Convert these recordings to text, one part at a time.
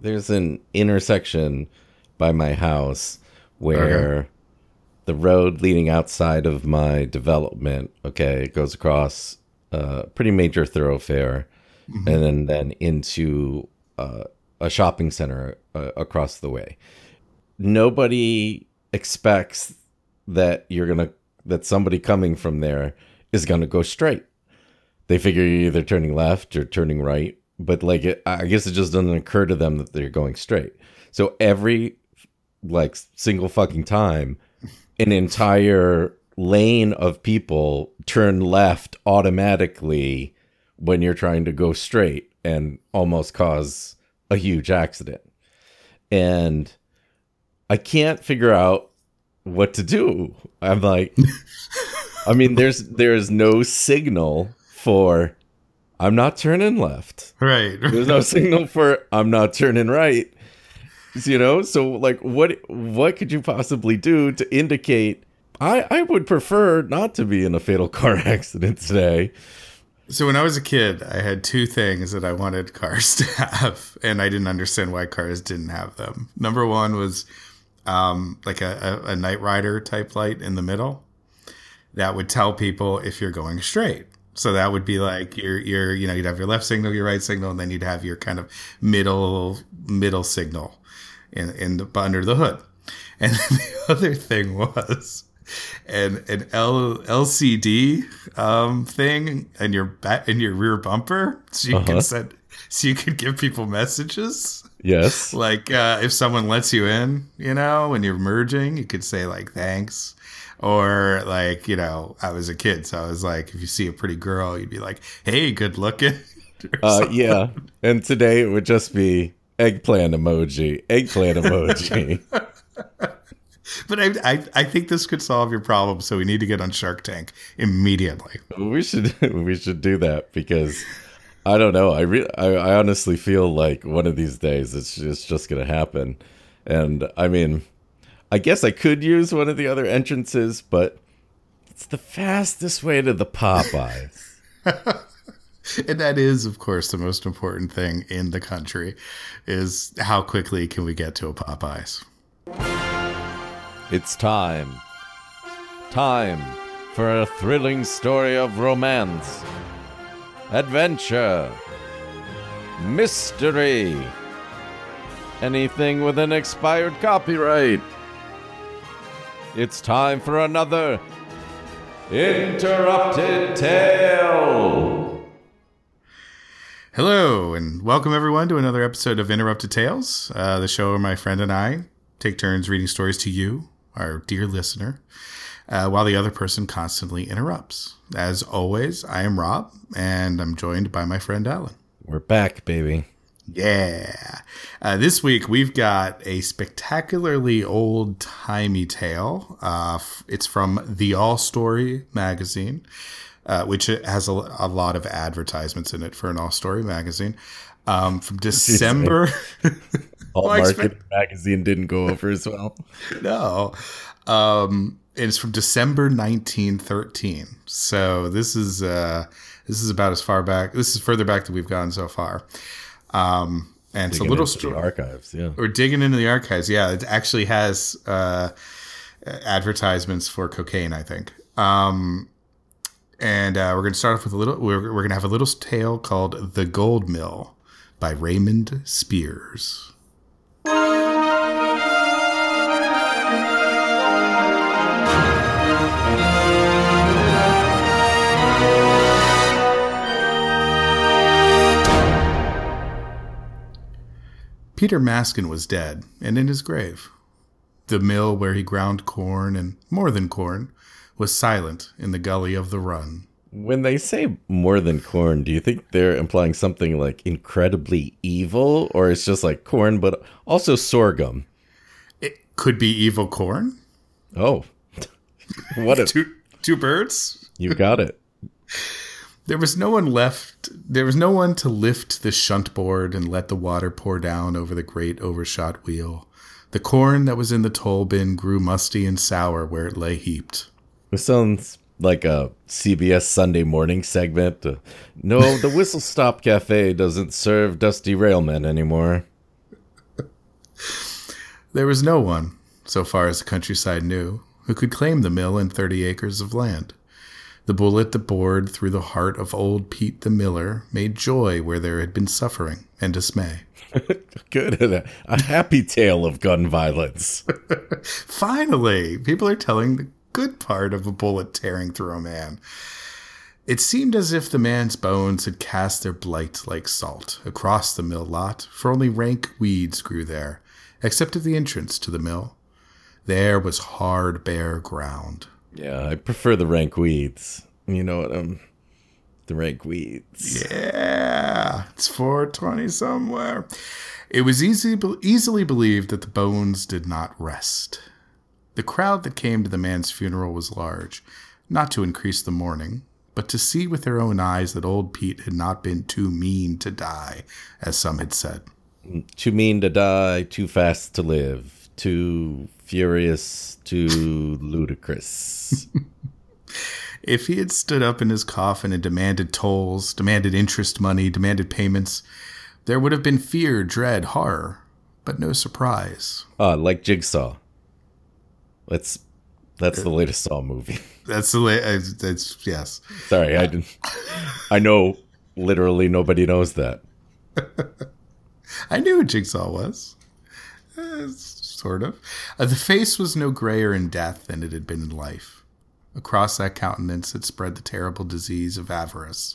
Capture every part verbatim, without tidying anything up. there's an intersection by my house where okay. the road leading outside of my development, okay, it goes across a pretty major thoroughfare mm-hmm. and then, then into uh, a shopping center uh, across the way. Nobody expects that you're gonna that somebody coming from there is gonna go straight. They figure you're either turning left or turning right, but like it, I guess it just doesn't occur to them that they're going straight. So every like single fucking time, an entire lane of people turn left automatically when you're trying to go straight and almost cause a huge accident. And I can't figure out what to do. I'm like, I mean, there's there's no signal for I'm not turning left. Right. There's no signal for I'm not turning right. You know, so like what what could you possibly do to indicate I, I would prefer not to be in a fatal car accident today? So when I was a kid, I had two things that I wanted cars to have, and I didn't understand why cars didn't have them. Number one was um, like a, a, a Knight Rider type light in the middle that would tell people if you're going straight. So that would be like your, your, you know, you'd have your left signal, your right signal, and then you'd have your kind of middle, middle signal in, in under the hood. And then the other thing was an, an L, L C D um, thing in your back, in your rear bumper. So you uh-huh. can send, so you could give people messages. Yes. Like uh, if someone lets you in, you know, when you're merging, you could say like, thanks. Or like, you know, I was a kid, so I was like, if you see a pretty girl, you'd be like, hey, good looking. Uh, yeah. And today it would just be eggplant emoji, eggplant emoji. But I, I I think this could solve your problem, so we need to get on Shark Tank immediately. We should we should do that because I don't know. I re- I, I honestly feel like one of these days it's it's just going to happen. And I mean, I guess I could use one of the other entrances, but it's the fastest way to the Popeyes. And that is, of course, the most important thing in the country is how quickly can we get to a Popeyes? It's time. Time for a thrilling story of romance, adventure, mystery, anything with an expired copyright. It's time for another Interrupted Tale. Hello, and welcome everyone to another episode of Interrupted Tales, uh, the show where my friend and I take turns reading stories to you, our dear listener, uh, while the other person constantly interrupts. As always, I am Rob, and I'm joined by my friend Alan. We're back, baby. Yeah. Uh, this week, we've got a spectacularly old-timey tale. Uh, f- it's from the All Story magazine, uh, which has a, a lot of advertisements in it for an All Story magazine. Um, from December. All well, Market expect- magazine didn't go over as well. No. Um, it's from December nineteen thirteen. So this is uh, this is about as far back. This is further back than we've gone so far. Um, and digging it's a little story. Archives, yeah. We're digging into the archives. Yeah, it actually has uh, advertisements for cocaine, I think. Um, and uh, we're going to start off with a little. We're, we're going to have a little tale called "The Gold Mill" by Raymond Spears. Peter Maskin was dead and in his grave. The mill where he ground corn and more than corn was silent in the gully of the run. When they say more than corn, do you think they're implying something like incredibly evil, or it's just like corn, but also sorghum? It could be evil corn. Oh, what a two, two birds. You got it. There was no one left. There was no one to lift the shunt board and let the water pour down over the great overshot wheel. The corn that was in the toll bin grew musty and sour where it lay heaped. This sounds like a C B S Sunday morning segment. No, the Whistle Stop Cafe doesn't serve dusty railmen anymore. There was no one, so far as the countryside knew, who could claim the mill and thirty acres of land. The bullet that bored through the heart of old Pete the Miller made joy where there had been suffering and dismay. Good. A, a happy tale of gun violence. Finally, people are telling the good part of a bullet tearing through a man. It seemed as if the man's bones had cast their blight like salt across the mill lot, for only rank weeds grew there, except at the entrance to the mill. There was hard, bare ground. Yeah, I prefer the rank weeds. You know what? Um, the rank weeds. Yeah, it's four twenty somewhere. It was easy, easily believed that the bones did not rest. The crowd that came to the man's funeral was large, not to increase the mourning, but to see with their own eyes that old Pete had not been too mean to die, as some had said. Too mean to die, too fast to live, too furious, too ludicrous. If he had stood up in his coffin and demanded tolls, demanded interest money, demanded payments, there would have been fear, dread, horror, but no surprise. Uh, like Jigsaw. That's that's the latest Saw movie. That's the latest. That's yes. Sorry, I didn't. I know. Literally, nobody knows that. I knew what Jigsaw was. Uh, sort of. Uh, the face was no grayer in death than it had been in life. Across that countenance had spread the terrible disease of avarice.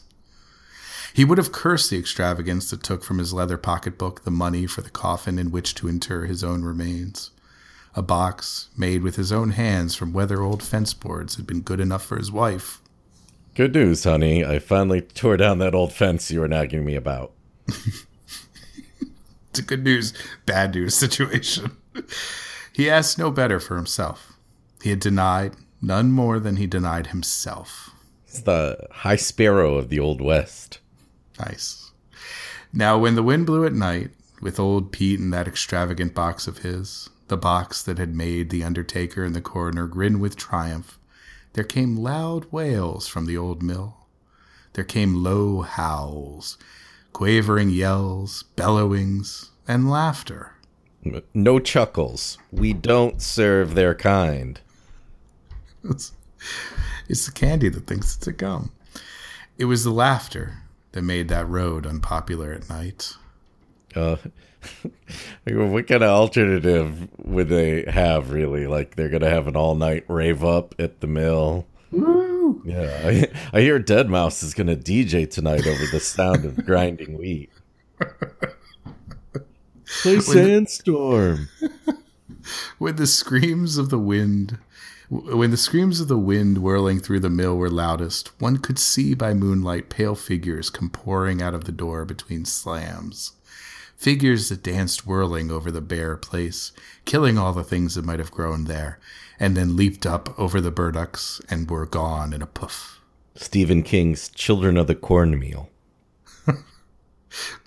He would have cursed the extravagance that took from his leather pocketbook the money for the coffin in which to inter his own remains. A box made with his own hands from weather old fence boards had been good enough for his wife. Good news, honey. I finally tore down that old fence you were nagging me about. It's a good news, bad news situation. He asked no better for himself. He had denied none more than he denied himself. It's the high sparrow of the Old West. Nice. Now, when the wind blew at night, with old Pete and that extravagant box of his, the box that had made the undertaker and the coroner grin with triumph, there came loud wails from the old mill. There came low howls, quavering yells, bellowings, and laughter. No chuckles. We don't serve their kind. It's, it's the candy that thinks it's a gum. It was the laughter that made that road unpopular at night. Uh, what kind of alternative would they have, really? Like, they're going to have an all-night rave up at the mill. Woo! Yeah, I, I hear Deadmau five is going to D J tonight over the sound of grinding wheat. Play Sandstorm. When the screams of the wind, when the screams of the wind whirling through the mill were loudest, one could see by moonlight pale figures come pouring out of the door between slams. Figures that danced whirling over the bare place, killing all the things that might have grown there, and then leaped up over the burdocks and were gone in a puff. Stephen King's Children of the Corn meal.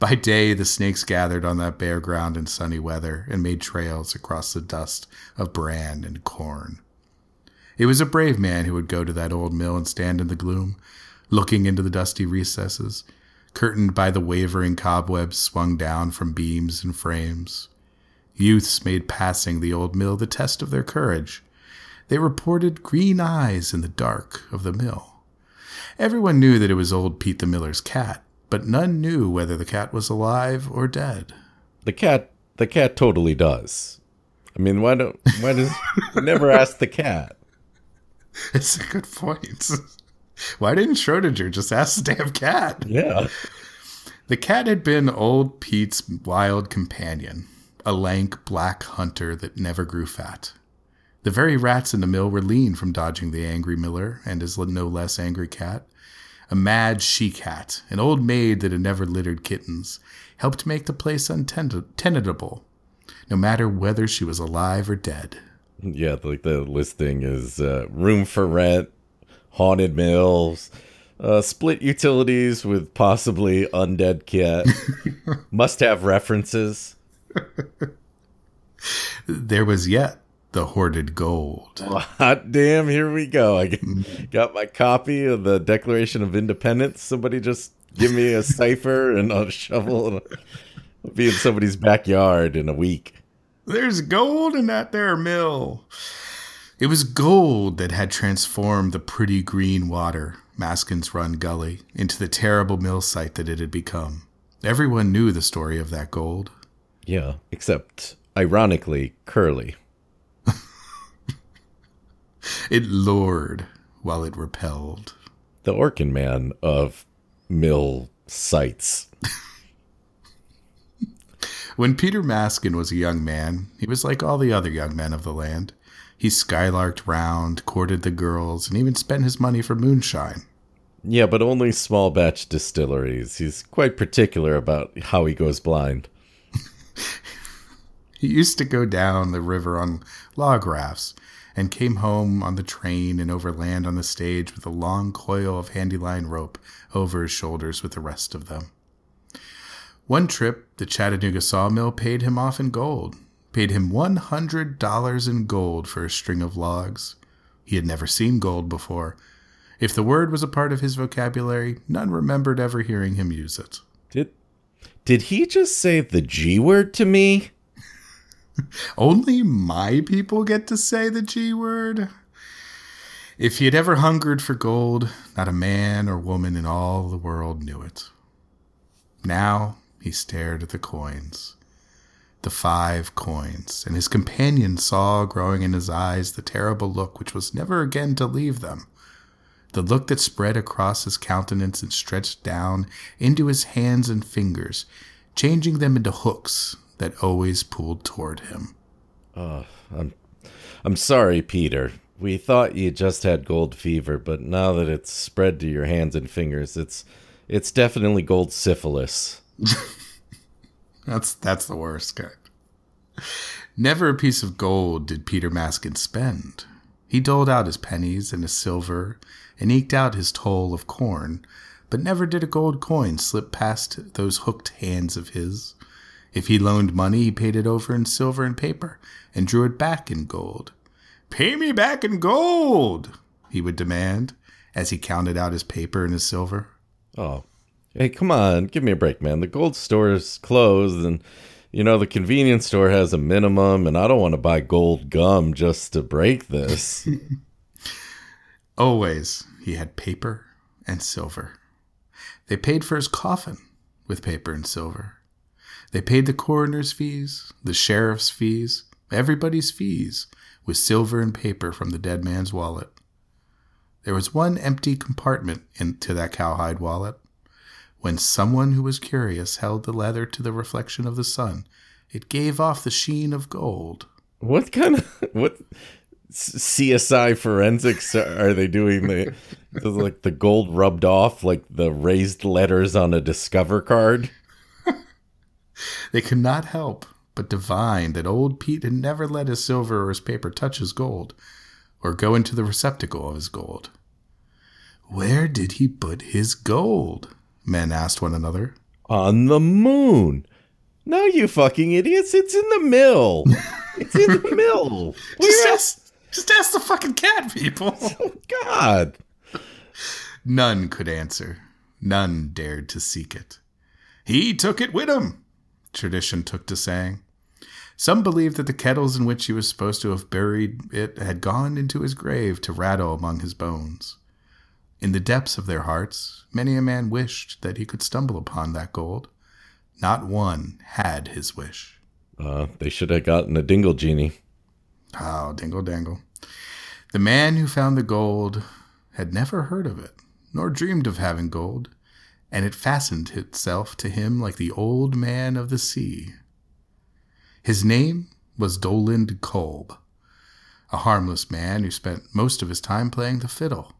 By day, the snakes gathered on that bare ground in sunny weather and made trails across the dust of bran and corn. It was a brave man who would go to that old mill and stand in the gloom, looking into the dusty recesses, curtained by the wavering cobwebs swung down from beams and frames. Youths made passing the old mill the test of their courage. They reported green eyes in the dark of the mill. Everyone knew that it was old Pete the Miller's cat, but none knew whether the cat was alive or dead. The cat, the cat totally does. I mean, why don't, why does, never ask the cat? It's a good point. Why didn't Schrodinger just ask the damn cat? Yeah. The cat had been old Pete's wild companion, a lank black hunter that never grew fat. The very rats in the mill were lean from dodging the angry miller and his no less angry cat. A mad she-cat, an old maid that had never littered kittens, helped make the place untenable, no matter whether she was alive or dead. Yeah, like the listing is uh, room for rent, haunted mills, uh, split utilities with possibly undead cat, must-have references. There was yet the hoarded gold. Well, hot damn, here we go. I got my copy of the Declaration of Independence. Somebody just give me a cipher and a shovel. And I'll be in somebody's backyard in a week. There's gold in that there mill. It was gold that had transformed the pretty green water, Maskin's Run Gully, into the terrible mill site that it had become. Everyone knew the story of that gold. Yeah, except, ironically, Curly. It lured while it repelled. The Orkin man of mill sites. When Peter Maskin was a young man, he was like all the other young men of the land. He skylarked round, courted the girls, and even spent his money for moonshine. Yeah, but only small batch distilleries. He's quite particular about how he goes blind. He used to go down the river on log rafts and came home on the train and overland on the stage with a long coil of handy line rope over his shoulders with the rest of them. One trip, the Chattanooga Sawmill paid him off in gold, paid him one hundred dollars in gold for a string of logs. He had never seen gold before. If the word was a part of his vocabulary, none remembered ever hearing him use it. Did, did he just say the G word to me? Only my people get to say the G word. If he had ever hungered for gold, not a man or woman in all the world knew it. Now he stared at the coins, the five coins, and his companion saw growing in his eyes the terrible look which was never again to leave them, the look that spread across his countenance and stretched down into his hands and fingers, changing them into hooks that always pulled toward him. Oh, I'm, I'm sorry, Peter. We thought you just had gold fever, but now that it's spread to your hands and fingers, it's, it's definitely gold syphilis. That's that's the worst kind. Never a piece of gold did Peter Maskin spend. He doled out his pennies and his silver and eked out his toll of corn, but never did a gold coin slip past those hooked hands of his. If he loaned money, he paid it over in silver and paper and drew it back in gold. "Pay me back in gold," he would demand as he counted out his paper and his silver. Oh, hey, come on. Give me a break, man. The gold store is closed and, you know, the convenience store has a minimum and I don't want to buy gold gum just to break this. Always, he had paper and silver. They paid for his coffin with paper and silver. They paid the coroner's fees, the sheriff's fees, everybody's fees with silver and paper from the dead man's wallet. There was one empty compartment into that cowhide wallet. When someone who was curious held the leather to the reflection of the sun, it gave off the sheen of gold. What kind of what C S I forensics are they doing? They, like the gold rubbed off, like the raised letters on a Discover card. They could not help but divine that old Pete had never let his silver or his paper touch his gold, or go into the receptacle of his gold. Where did he put his gold? Men asked one another. On the moon. No, you fucking idiots. It's in the mill. It's in the mill. Just ask, just ask the fucking cat, people. Oh, God. None could answer. None dared to seek it. He took it with him, tradition took to saying. Some believed that the kettles in which he was supposed to have buried it had gone into his grave to rattle among his bones. In the depths of their hearts, many a man wished that he could stumble upon that gold. Not one had his wish. Uh, they should have gotten a dingle genie. Oh, dingle dangle. The man who found the gold had never heard of it, nor dreamed of having gold, and it fastened itself to him like the old man of the sea. His name was Dolan Kolb, a harmless man who spent most of his time playing the fiddle.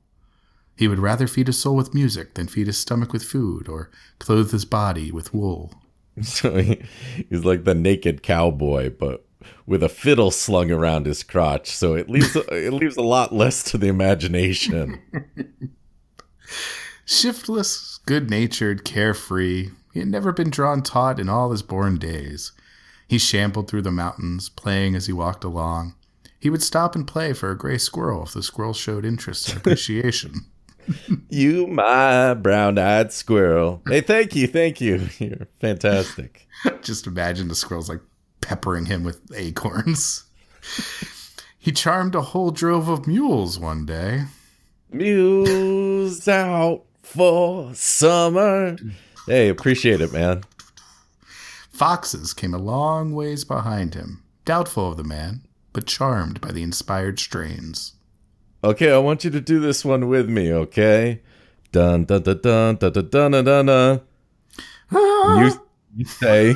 He would rather feed his soul with music than feed his stomach with food or clothe his body with wool. So he, he's like the naked cowboy, but with a fiddle slung around his crotch. So it leaves it leaves a lot less to the imagination. Shiftless, good-natured, carefree, he had never been drawn taut in all his born days. He shambled through the mountains, playing as he walked along. He would stop and play for a gray squirrel if the squirrel showed interest and appreciation. You, my brown-eyed squirrel. Hey, thank you, thank you. You're fantastic. Just imagine the squirrel's like, peppering him with acorns. He charmed a whole drove of mules one day. Mules out for summer. Hey, appreciate it, man. Foxes came a long ways behind him, doubtful of the man, but charmed by the inspired strains. Okay, I want you to do this one with me, okay? Dun dun dun dun dun dun dun dun dun dun. Ah. You, you say,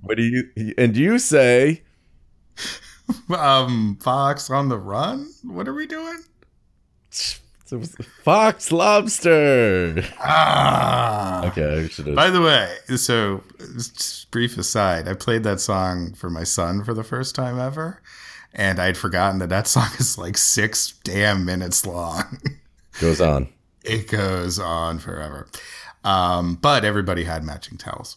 what do you, and you say, um, Fox on the Run? What are we doing? Fox Lobster. Ah. Okay. I should have... By the way, so just brief aside, I played that song for my son for the first time ever, and I'd forgotten that that song is like six damn minutes long. Goes on. It goes on forever. Um, but everybody had matching towels.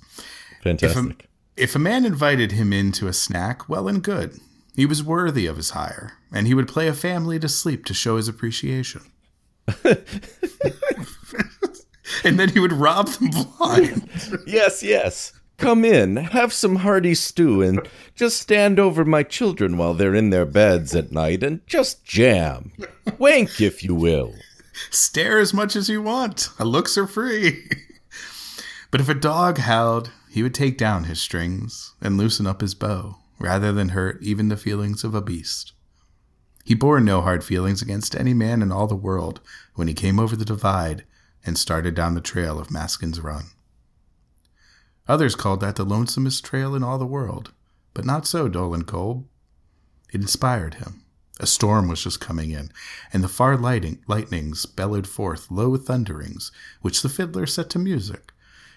Fantastic. If a, if a man invited him into a snack, well and good. He was worthy of his hire, and he would play a family to sleep to show his appreciation. And then he would rob them blind. Yes, yes. Come in, have some hearty stew, and just stand over my children while they're in their beds at night and just jam. Wank, if you will. Stare as much as you want. Looks are free. But if a dog howled, he would take down his strings and loosen up his bow, rather than hurt even the feelings of a beast. He bore no hard feelings against any man in all the world when he came over the divide and started down the trail of Maskin's Run. Others called that the lonesomest trail in all the world, but not so Dolan Kolb. It inspired him. A storm was just coming in, and the far lighting, lightnings bellowed forth low thunderings, which the fiddler set to music,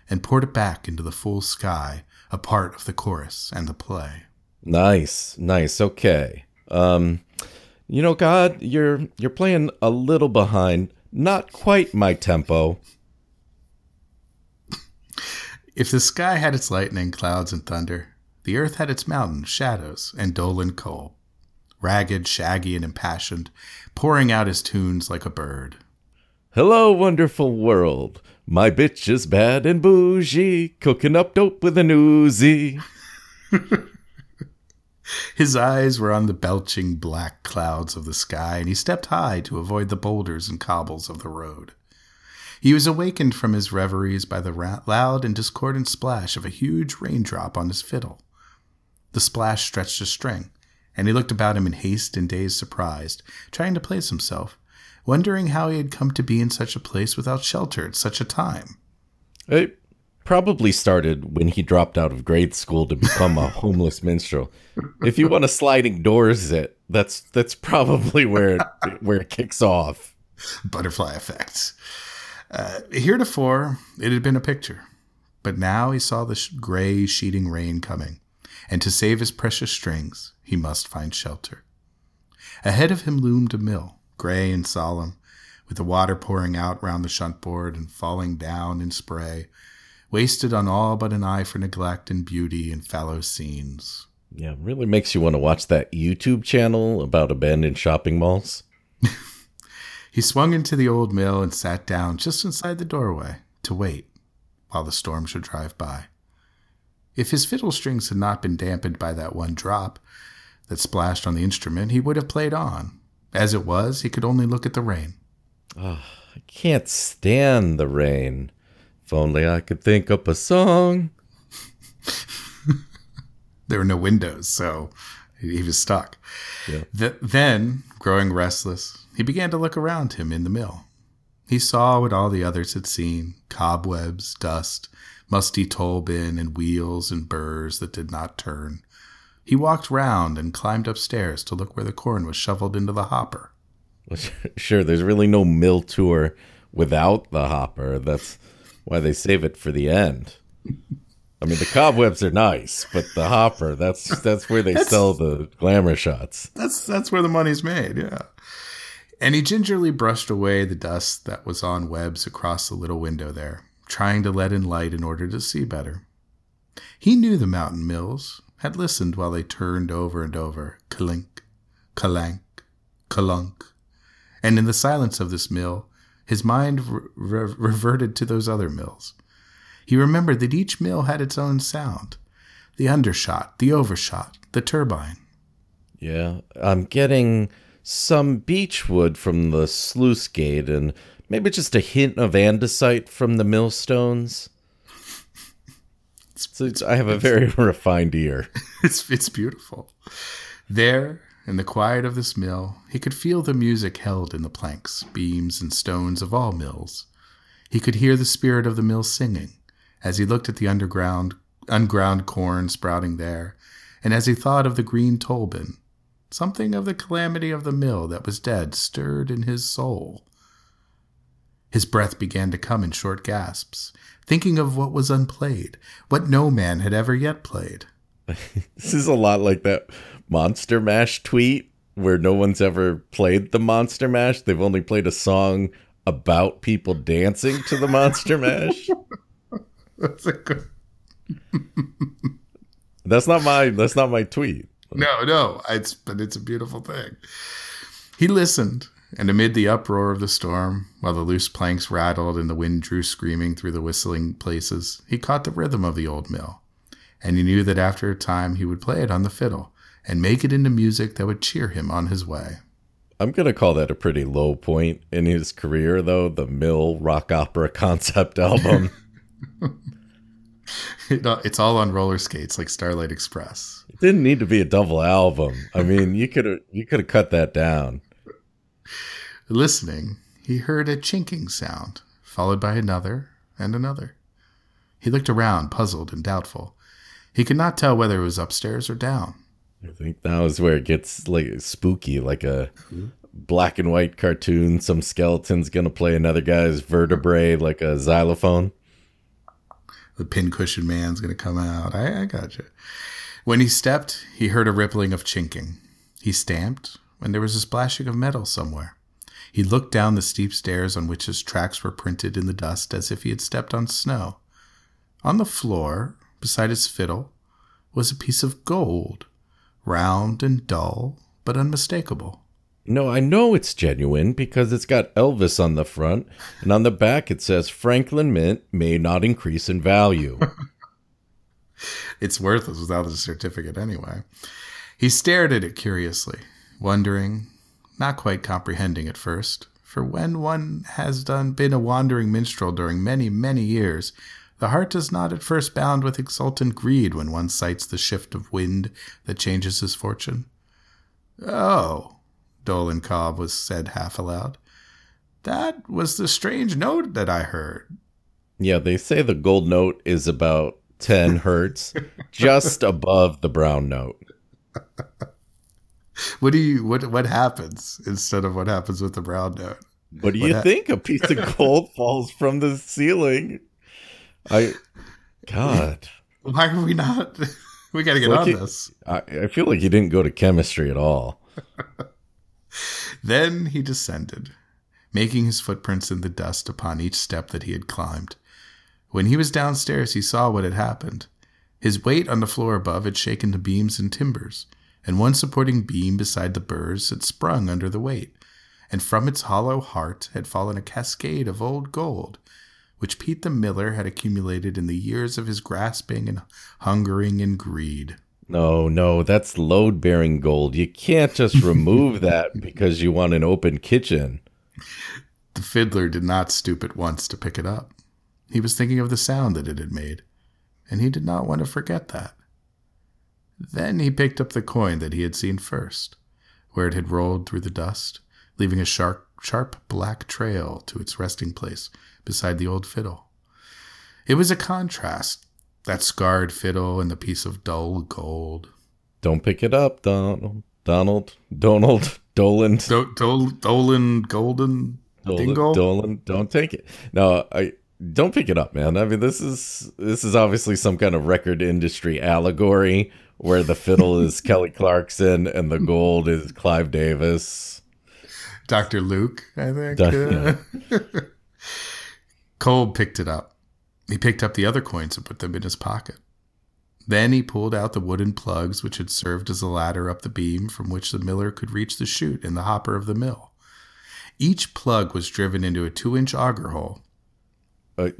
and poured it back into the full sky, a part of the chorus and the play. Nice, nice, okay. Um... You know, God, you're you're playing a little behind. Not quite my tempo. If the sky had its lightning, clouds, and thunder, the earth had its mountains, shadows, and Dolan Kolb, ragged, shaggy, and impassioned, pouring out his tunes like a bird. Hello, wonderful world. My bitch is bad and bougie, cooking up dope with an Uzi. His eyes were on the belching black clouds of the sky, and he stepped high to avoid the boulders and cobbles of the road. He was awakened from his reveries by the ra- loud and discordant splash of a huge raindrop on his fiddle. The splash stretched a string, and he looked about him in haste and dazed surprise, trying to place himself, wondering how he had come to be in such a place without shelter at such a time. Hey. Probably started when he dropped out of grade school to become a homeless minstrel. If you want a sliding doors it, that's that's probably where it, where it kicks off. Butterfly effect. Uh, heretofore, it had been a picture, but now he saw the sh- gray sheeting rain coming, and to save his precious strings, he must find shelter. Ahead of him loomed a mill, gray and solemn, with the water pouring out round the shunt board and falling down in spray, wasted on all but an eye for neglect and beauty and fallow scenes. Yeah, it really makes you want to watch that YouTube channel about abandoned shopping malls. He swung into the old mill and sat down just inside the doorway to wait while the storm should drive by. If his fiddle strings had not been dampened by that one drop that splashed on the instrument, he would have played on. As it was, he could only look at the rain. Oh, I can't stand the rain. If only I could think up a song. There were no windows, so he was stuck. Yeah. Th- then, growing restless, he began to look around him in the mill. He saw what all the others had seen, cobwebs, dust, musty toll bin, and wheels and burrs that did not turn. He walked round and climbed upstairs to look where the corn was shoveled into the hopper. Well, sure, there's really no mill tour without the hopper. That's... why they save it for the end. I mean, the cobwebs are nice, but the hopper, that's that's where they that's, sell the glamour shots. That's that's where the money's made, yeah. And he gingerly brushed away the dust that was on webs across the little window there, trying to let in light in order to see better. He knew the mountain mills, had listened while they turned over and over, clink, clank, clunk. And in the silence of this mill, his mind re- re- reverted to those other mills. He remembered that each mill had its own sound, the undershot, the overshot, the turbine. Yeah, I'm getting some beechwood from the sluice gate and maybe just a hint of andesite from the millstones. So it's, I have a very refined ear. It's, it's beautiful. There, in the quiet of this mill, he could feel the music held in the planks, beams, and stones of all mills. He could hear the spirit of the mill singing, as he looked at the underground, unground corn sprouting there, and as he thought of the green toll bin. Something of the calamity of the mill that was dead stirred in his soul. His breath began to come in short gasps, thinking of what was unplayed, what no man had ever yet played. This is a lot like that Monster Mash tweet where no one's ever played the Monster Mash. They've only played a song about people dancing to the Monster Mash. That's a good... That's not my, that's not my tweet. No, no, it's, but it's a beautiful thing. He listened. And amid the uproar of the storm, while the loose planks rattled and the wind drew screaming through the whistling places, he caught the rhythm of the old mill, and he knew that after a time he would play it on the fiddle and make it into music that would cheer him on his way. I'm going to call that a pretty low point in his career, though, the mill rock opera concept album. It's all on roller skates like Starlight Express. It didn't need to be a double album. I mean, you could have you could have cut that down. Listening, he heard a chinking sound, followed by another and another. He looked around, puzzled and doubtful. He could not tell whether it was upstairs or down. I think that was where it gets like spooky, like a black and white cartoon. Some skeleton's going to play another guy's vertebrae like a xylophone. The pincushion man's going to come out. I, I gotcha. When he stepped, he heard a rippling of chinking. He stamped, and there was a splashing of metal somewhere. He looked down the steep stairs on which his tracks were printed in the dust as if he had stepped on snow. On the floor, beside his fiddle, was a piece of gold, round and dull, but unmistakable. No, I know it's genuine because it's got Elvis on the front, and on the back it says Franklin Mint may not increase in value. It's worthless without a certificate anyway. He stared at it curiously, wondering, not quite comprehending at first, for when one has done been a wandering minstrel during many, many years, the heart is not at first bound with exultant greed when one sights the shift of wind that changes his fortune. Oh, Dolan Kolb was said half aloud. That was the strange note that I heard. Yeah, they say the gold note is about ten hertz, just above the brown note. What do you what what happens instead of what happens with the brown note? What do you what ha- think? A piece of gold falls from the ceiling. I God. Why are we not? We got to get like on he, this. I, I feel like he didn't go to chemistry at all. Then he descended, making his footprints in the dust upon each step that he had climbed. When he was downstairs, he saw what had happened. His weight on the floor above had shaken the beams and timbers, and one supporting beam beside the burrs had sprung under the weight, and from its hollow heart had fallen a cascade of old gold, which Pete the Miller had accumulated in the years of his grasping and hungering and greed. No, no, that's load-bearing gold. You can't just remove that because you want an open kitchen. The fiddler did not stoop at once to pick it up. He was thinking of the sound that it had made, and he did not want to forget that. Then he picked up the coin that he had seen first, where it had rolled through the dust, leaving a sharp, sharp black trail to its resting place beside the old fiddle. It was a contrast, that scarred fiddle and the piece of dull gold. Don't pick it up, Donald. Donald. Donald. Dolan. Do, do, Dolan. Golden. Dolan, Dingle. Dolan. Don't take it. No, I... Don't pick it up, man. I mean, this is this is obviously some kind of record industry allegory where the fiddle is Kelly Clarkson and the gold is Clive Davis. Doctor Luke, I think. Do- yeah. Kolb picked it up. He picked up the other coins and put them in his pocket. Then he pulled out the wooden plugs which had served as a ladder up the beam from which the miller could reach the chute in the hopper of the mill. Each plug was driven into a two-inch auger hole. Uh,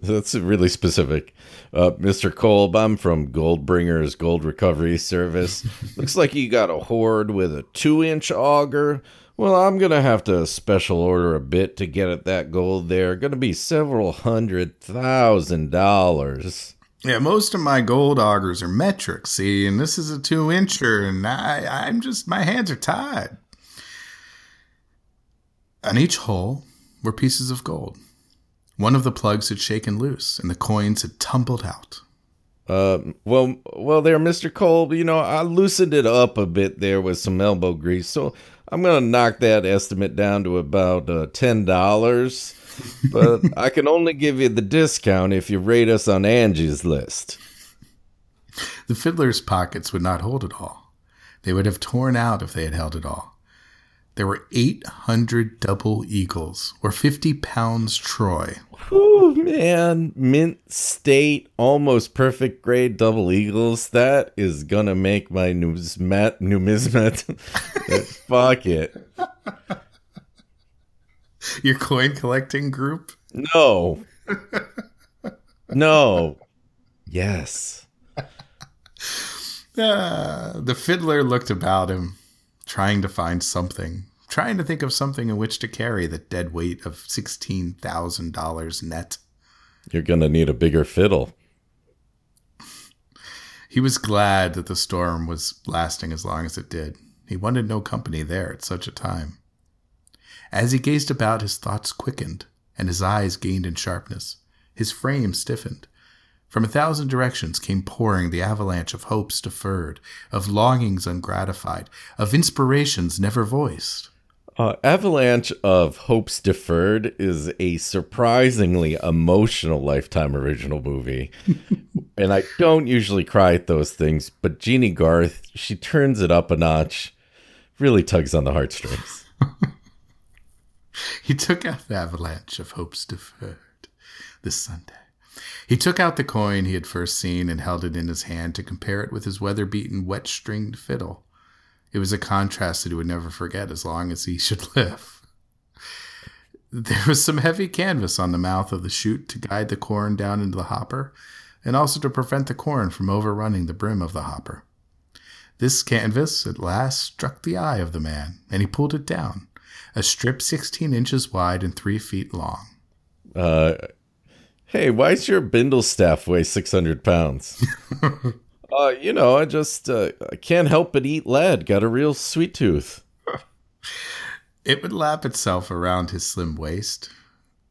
That's really specific. Uh, Mister Kolb, I'm from Goldbringer's Gold Recovery Service. Looks like you got a hoard with a two-inch auger. Well, I'm going to have to special order a bit to get at that gold there. Going to be several hundred thousand dollars. Yeah, most of my gold augers are metric, see, and this is a two-incher, and I, I'm just, my hands are tied. On each hole were pieces of gold. One of the plugs had shaken loose, and the coins had tumbled out. Uh, well, well, there, Mister Kolb, you know, I loosened it up a bit there with some elbow grease, so I'm going to knock that estimate down to about uh, ten dollars, but I can only give you the discount if you rate us on Angie's List. The fiddler's pockets would not hold it all. They would have torn out if they had held it all. There were eight hundred double eagles, or fifty pounds troy. Oh, man. Mint State, almost perfect grade double eagles. That is going to make my numismat, numismat pocket. Your coin collecting group? No. No. Yes. Uh, the fiddler looked about him, trying to find something, trying to think of something in which to carry the dead weight of sixteen thousand dollars net. You're going to need a bigger fiddle. He was glad that the storm was lasting as long as it did. He wanted no company there at such a time. As he gazed about, his thoughts quickened, and his eyes gained in sharpness. His frame stiffened. From a thousand directions came pouring the avalanche of hopes deferred, of longings ungratified, of inspirations never voiced. Uh, avalanche of hopes deferred is a surprisingly emotional Lifetime original movie. And I don't usually cry at those things, but Jeannie Garth, she turns it up a notch, really tugs on the heartstrings. He took out the avalanche of hopes deferred this Sunday. He took out the coin he had first seen and held it in his hand to compare it with his weather-beaten, wet-stringed fiddle. It was a contrast that he would never forget as long as he should live. There was some heavy canvas on the mouth of the chute to guide the corn down into the hopper, and also to prevent the corn from overrunning the brim of the hopper. This canvas at last struck the eye of the man, and he pulled it down, a strip sixteen inches wide and three feet long. Uh... Hey, why's your bindle staff weigh six hundred pounds? uh, you know, I just uh, I can't help but eat lead. Got a real sweet tooth. It would lap itself around his slim waist,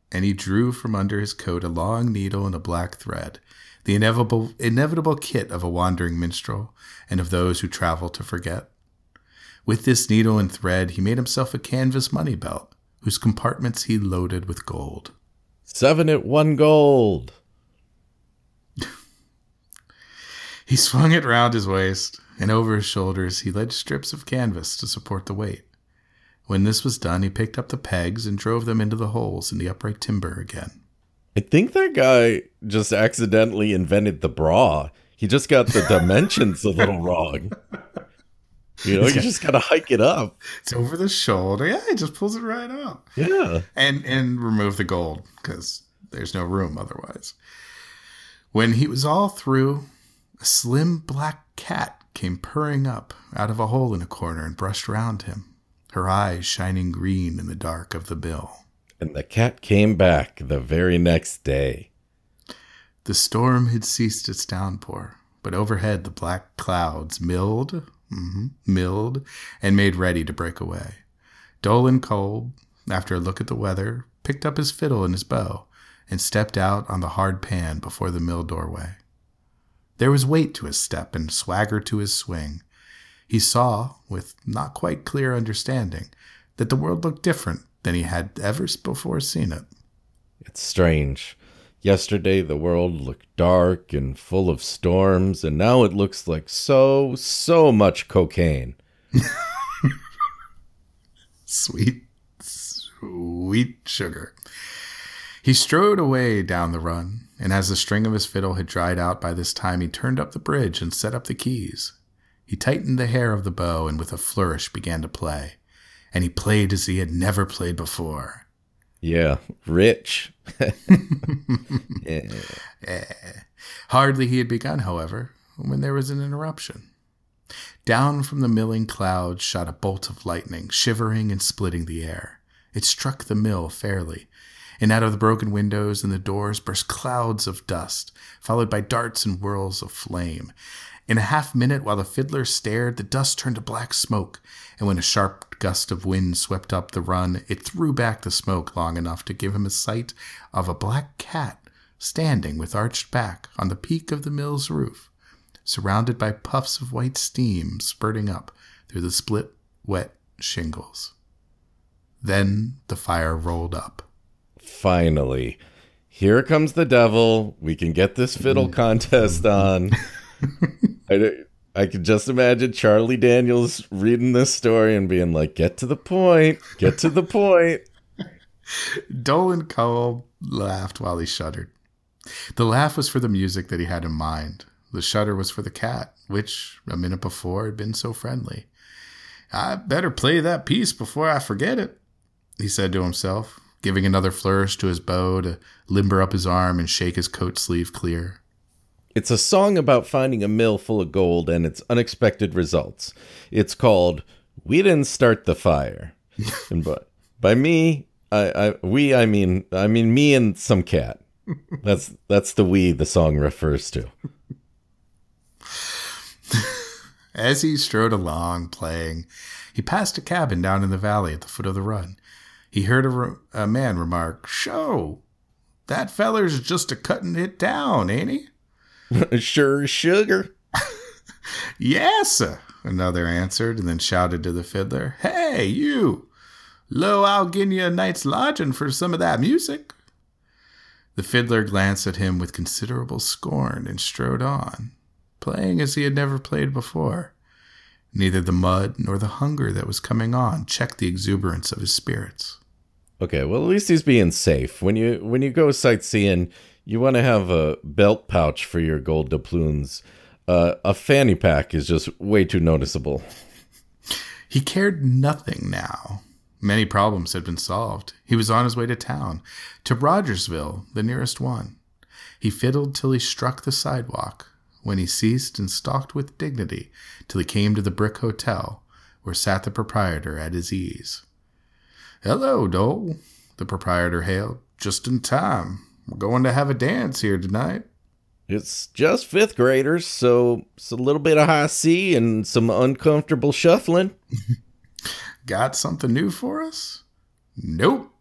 and he drew from under his coat a long needle and a black thread, the inevitable, inevitable kit of a wandering minstrel and of those who travel to forget. With this needle and thread, he made himself a canvas money belt, whose compartments he loaded with gold. Seven at one gold. He swung it round his waist, and over his shoulders he laid strips of canvas to support the weight. When this was done, he picked up the pegs and drove them into the holes in the upright timber again. I think that guy just accidentally invented the bra. He just got the dimensions a little wrong. You know, you just got to hike it up. It's over the shoulder. Yeah, it just pulls it right up. Yeah. And and remove the gold, because there's no room otherwise. When he was all through, a slim black cat came purring up out of a hole in a corner and brushed round him, her eyes shining green in the dark of the bill. And the cat came back the very next day. The storm had ceased its downpour, but overhead the black clouds milled... Mm-hmm, milled and made ready to break away. Dolan Kolb, after a look at the weather, picked up his fiddle and his bow and stepped out on the hard pan before the mill doorway. There was weight to his step and swagger to his swing. He saw, with not quite clear understanding, that the world looked different than he had ever before seen it. It's strange. Yesterday, the world looked dark and full of storms, and now it looks like so, so much cocaine. Sweet, sweet sugar. He strode away down the run, and as the string of his fiddle had dried out by this time, he turned up the bridge and set up the keys. He tightened the hair of the bow and with a flourish began to play, and he played as he had never played before. Yeah, rich. Yeah. Hardly he had begun, however, when there was an interruption. Down from the milling cloud shot a bolt of lightning, shivering and splitting the air. It struck the mill fairly, and out of the broken windows and the doors burst clouds of dust, followed by darts and whirls of flame. In a half minute, while the fiddler stared, the dust turned to black smoke, and when a sharp gust of wind swept up the run, it threw back the smoke long enough to give him a sight of a black cat standing with arched back on the peak of the mill's roof, surrounded by puffs of white steam spurting up through the split, wet shingles. Then the fire rolled up. Finally. Here comes the devil. We can get this fiddle contest on. I, I could just imagine Charlie Daniels reading this story and being like, get to the point. Get to the point. Dolan Kolb laughed while he shuddered. The laugh was for the music that he had in mind. The shudder was for the cat, which a minute before had been so friendly. I better play that piece before I forget it, he said to himself, giving another flourish to his bow to limber up his arm and shake his coat sleeve clear. It's a song about finding a mill full of gold and its unexpected results. It's called We Didn't Start the Fire. And by, by me, I, I we I mean I mean me and some cat. That's that's the we the song refers to. As he strode along, playing, he passed a cabin down in the valley at the foot of the run. He heard a, re- a man remark, "Sho, that feller's just a-cutting it down, ain't he?" "Sure sugar." "Yes, sir," another answered, and then shouted to the fiddler, "Hey, you, lo, I'll gin you a night's lodging for some of that music." The fiddler glanced at him with considerable scorn and strode on, playing as he had never played before. Neither the mud nor the hunger that was coming on checked the exuberance of his spirits. Okay, well, at least he's being safe. When you when you go sightseeing, you want to have a belt pouch for your gold doubloons. Uh, a fanny pack is just way too noticeable. He cared nothing now. Many problems had been solved. He was on his way to town, to Rogersville, the nearest one. He fiddled till he struck the sidewalk, when he ceased and stalked with dignity till he came to the brick hotel, where sat the proprietor at his ease. "Hello, Dole," the proprietor hailed. "Just in time. We're going to have a dance here tonight." "It's just fifth graders, so it's a little bit of high C and some uncomfortable shuffling." "Got something new for us?" "Nope,"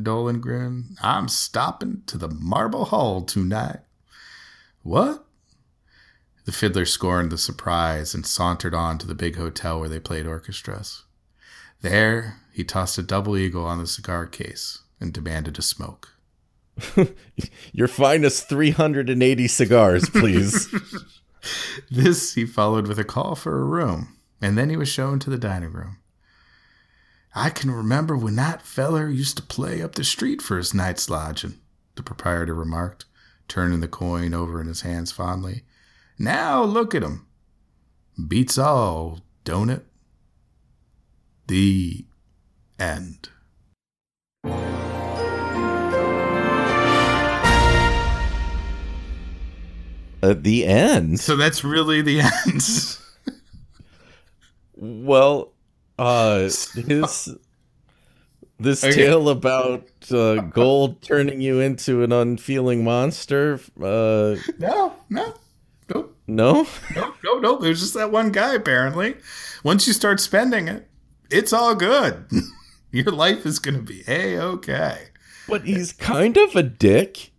Dolan grinned. "I'm stopping to the Marble Hall tonight." "What?" The fiddler scorned the surprise and sauntered on to the big hotel where they played orchestras. There, he tossed a double eagle on the cigar case and demanded a smoke. "Your finest three hundred eighty cigars, please." This he followed with a call for a room, and then he was shown to the dining room. "I can remember when that feller used to play up the street for his night's lodging," the proprietor remarked, turning the coin over in his hands fondly. "Now look at him. Beats all, don't it?" The end. Uh, the end? So that's really the end. Well, uh, his, this okay. tale about uh, gold turning you into an unfeeling monster. Uh, no, no. Nope. No? Nope, nope, nope. There's just that one guy, apparently. Once you start spending it, it's all good. Your life is going to be A-okay. But he's kind of a dick.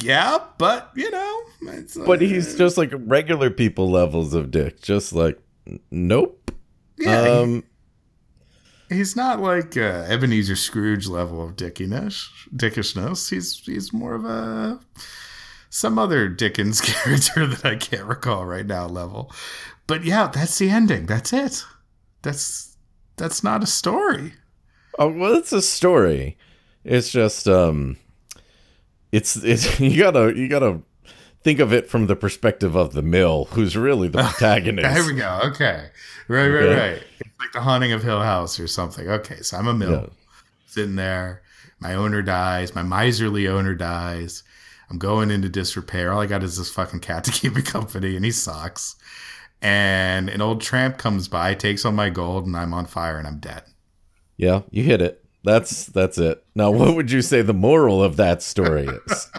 Yeah, but, you know. It's like, but he's just like regular people levels of dick. Just like, nope. Yeah, um, he, he's not like uh, Ebenezer Scrooge level of dickiness, dickishness. He's, he's more of a... some other Dickens character that I can't recall right now level. But yeah, that's the ending. That's it. That's that's not a story. Oh, well, it's a story. It's just um it's it's you gotta you gotta think of it from the perspective of the mill, who's really the protagonist. There we go. Okay. Right, right, okay. right. It's like The Haunting of Hill House or something. Okay, so I'm a mill. Yeah. Sitting there. My owner dies. My miserly owner dies. I'm going into disrepair. All I got is this fucking cat to keep me company, and he sucks. And an old tramp comes by, takes all my gold, and I'm on fire, and I'm dead. Yeah, you hit it. That's that's it. Now, what would you say the moral of that story is?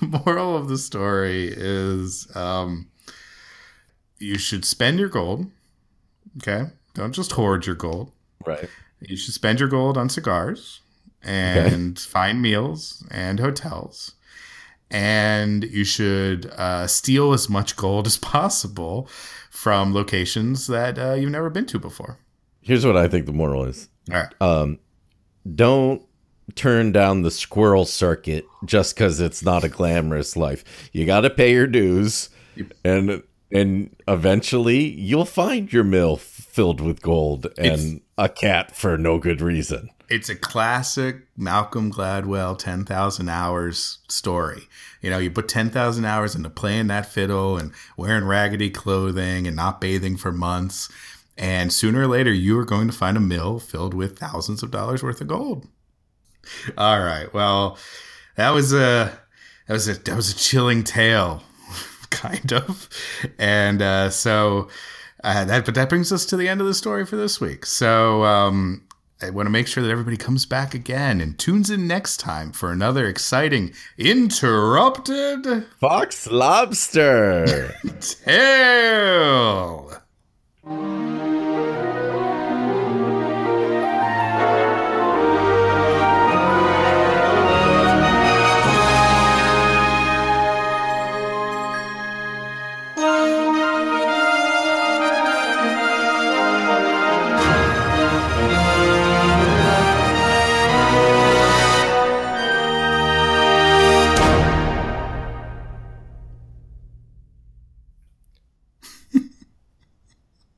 The moral of the story is um, you should spend your gold. Okay? Don't just hoard your gold. Right. You should spend your gold on cigars and okay. fine meals and hotels. And you should uh, steal as much gold as possible from locations that uh, you've never been to before. Here's what I think the moral is. All right. Um, don't turn down the squirrel circuit just because it's not a glamorous life. You got to pay your dues, and and eventually you'll find your mill f- filled with gold and it's, a cat for no good reason. It's a classic Malcolm Gladwell ten thousand hours story. You know, you put ten thousand hours into playing that fiddle and wearing raggedy clothing and not bathing for months, and sooner or later you are going to find a mill filled with thousands of dollars worth of gold. All right. Well, that was a that was a that was a chilling tale, kind of, and uh, so uh, that. But that brings us to the end of the story for this week. So um, I want to make sure that everybody comes back again and tunes in next time for another exciting Interrupted Fox Lobster Tale.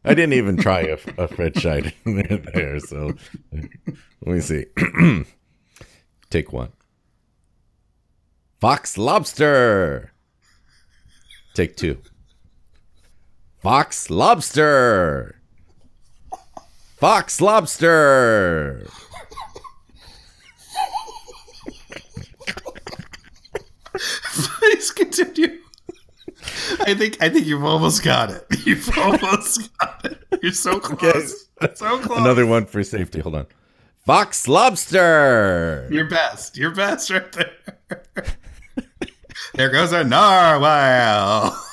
I didn't even try a, a Fred Schneider there, so let me see. Take one. Fox Lobster. Take two. Fox Lobster. Fox Lobster. Please continue. I think I think you've almost got it. You've almost got it. You're so close. Okay. So close. Another one for safety. Hold on. Fox Lobster. Your best. Your best right there. There goes a narwhal.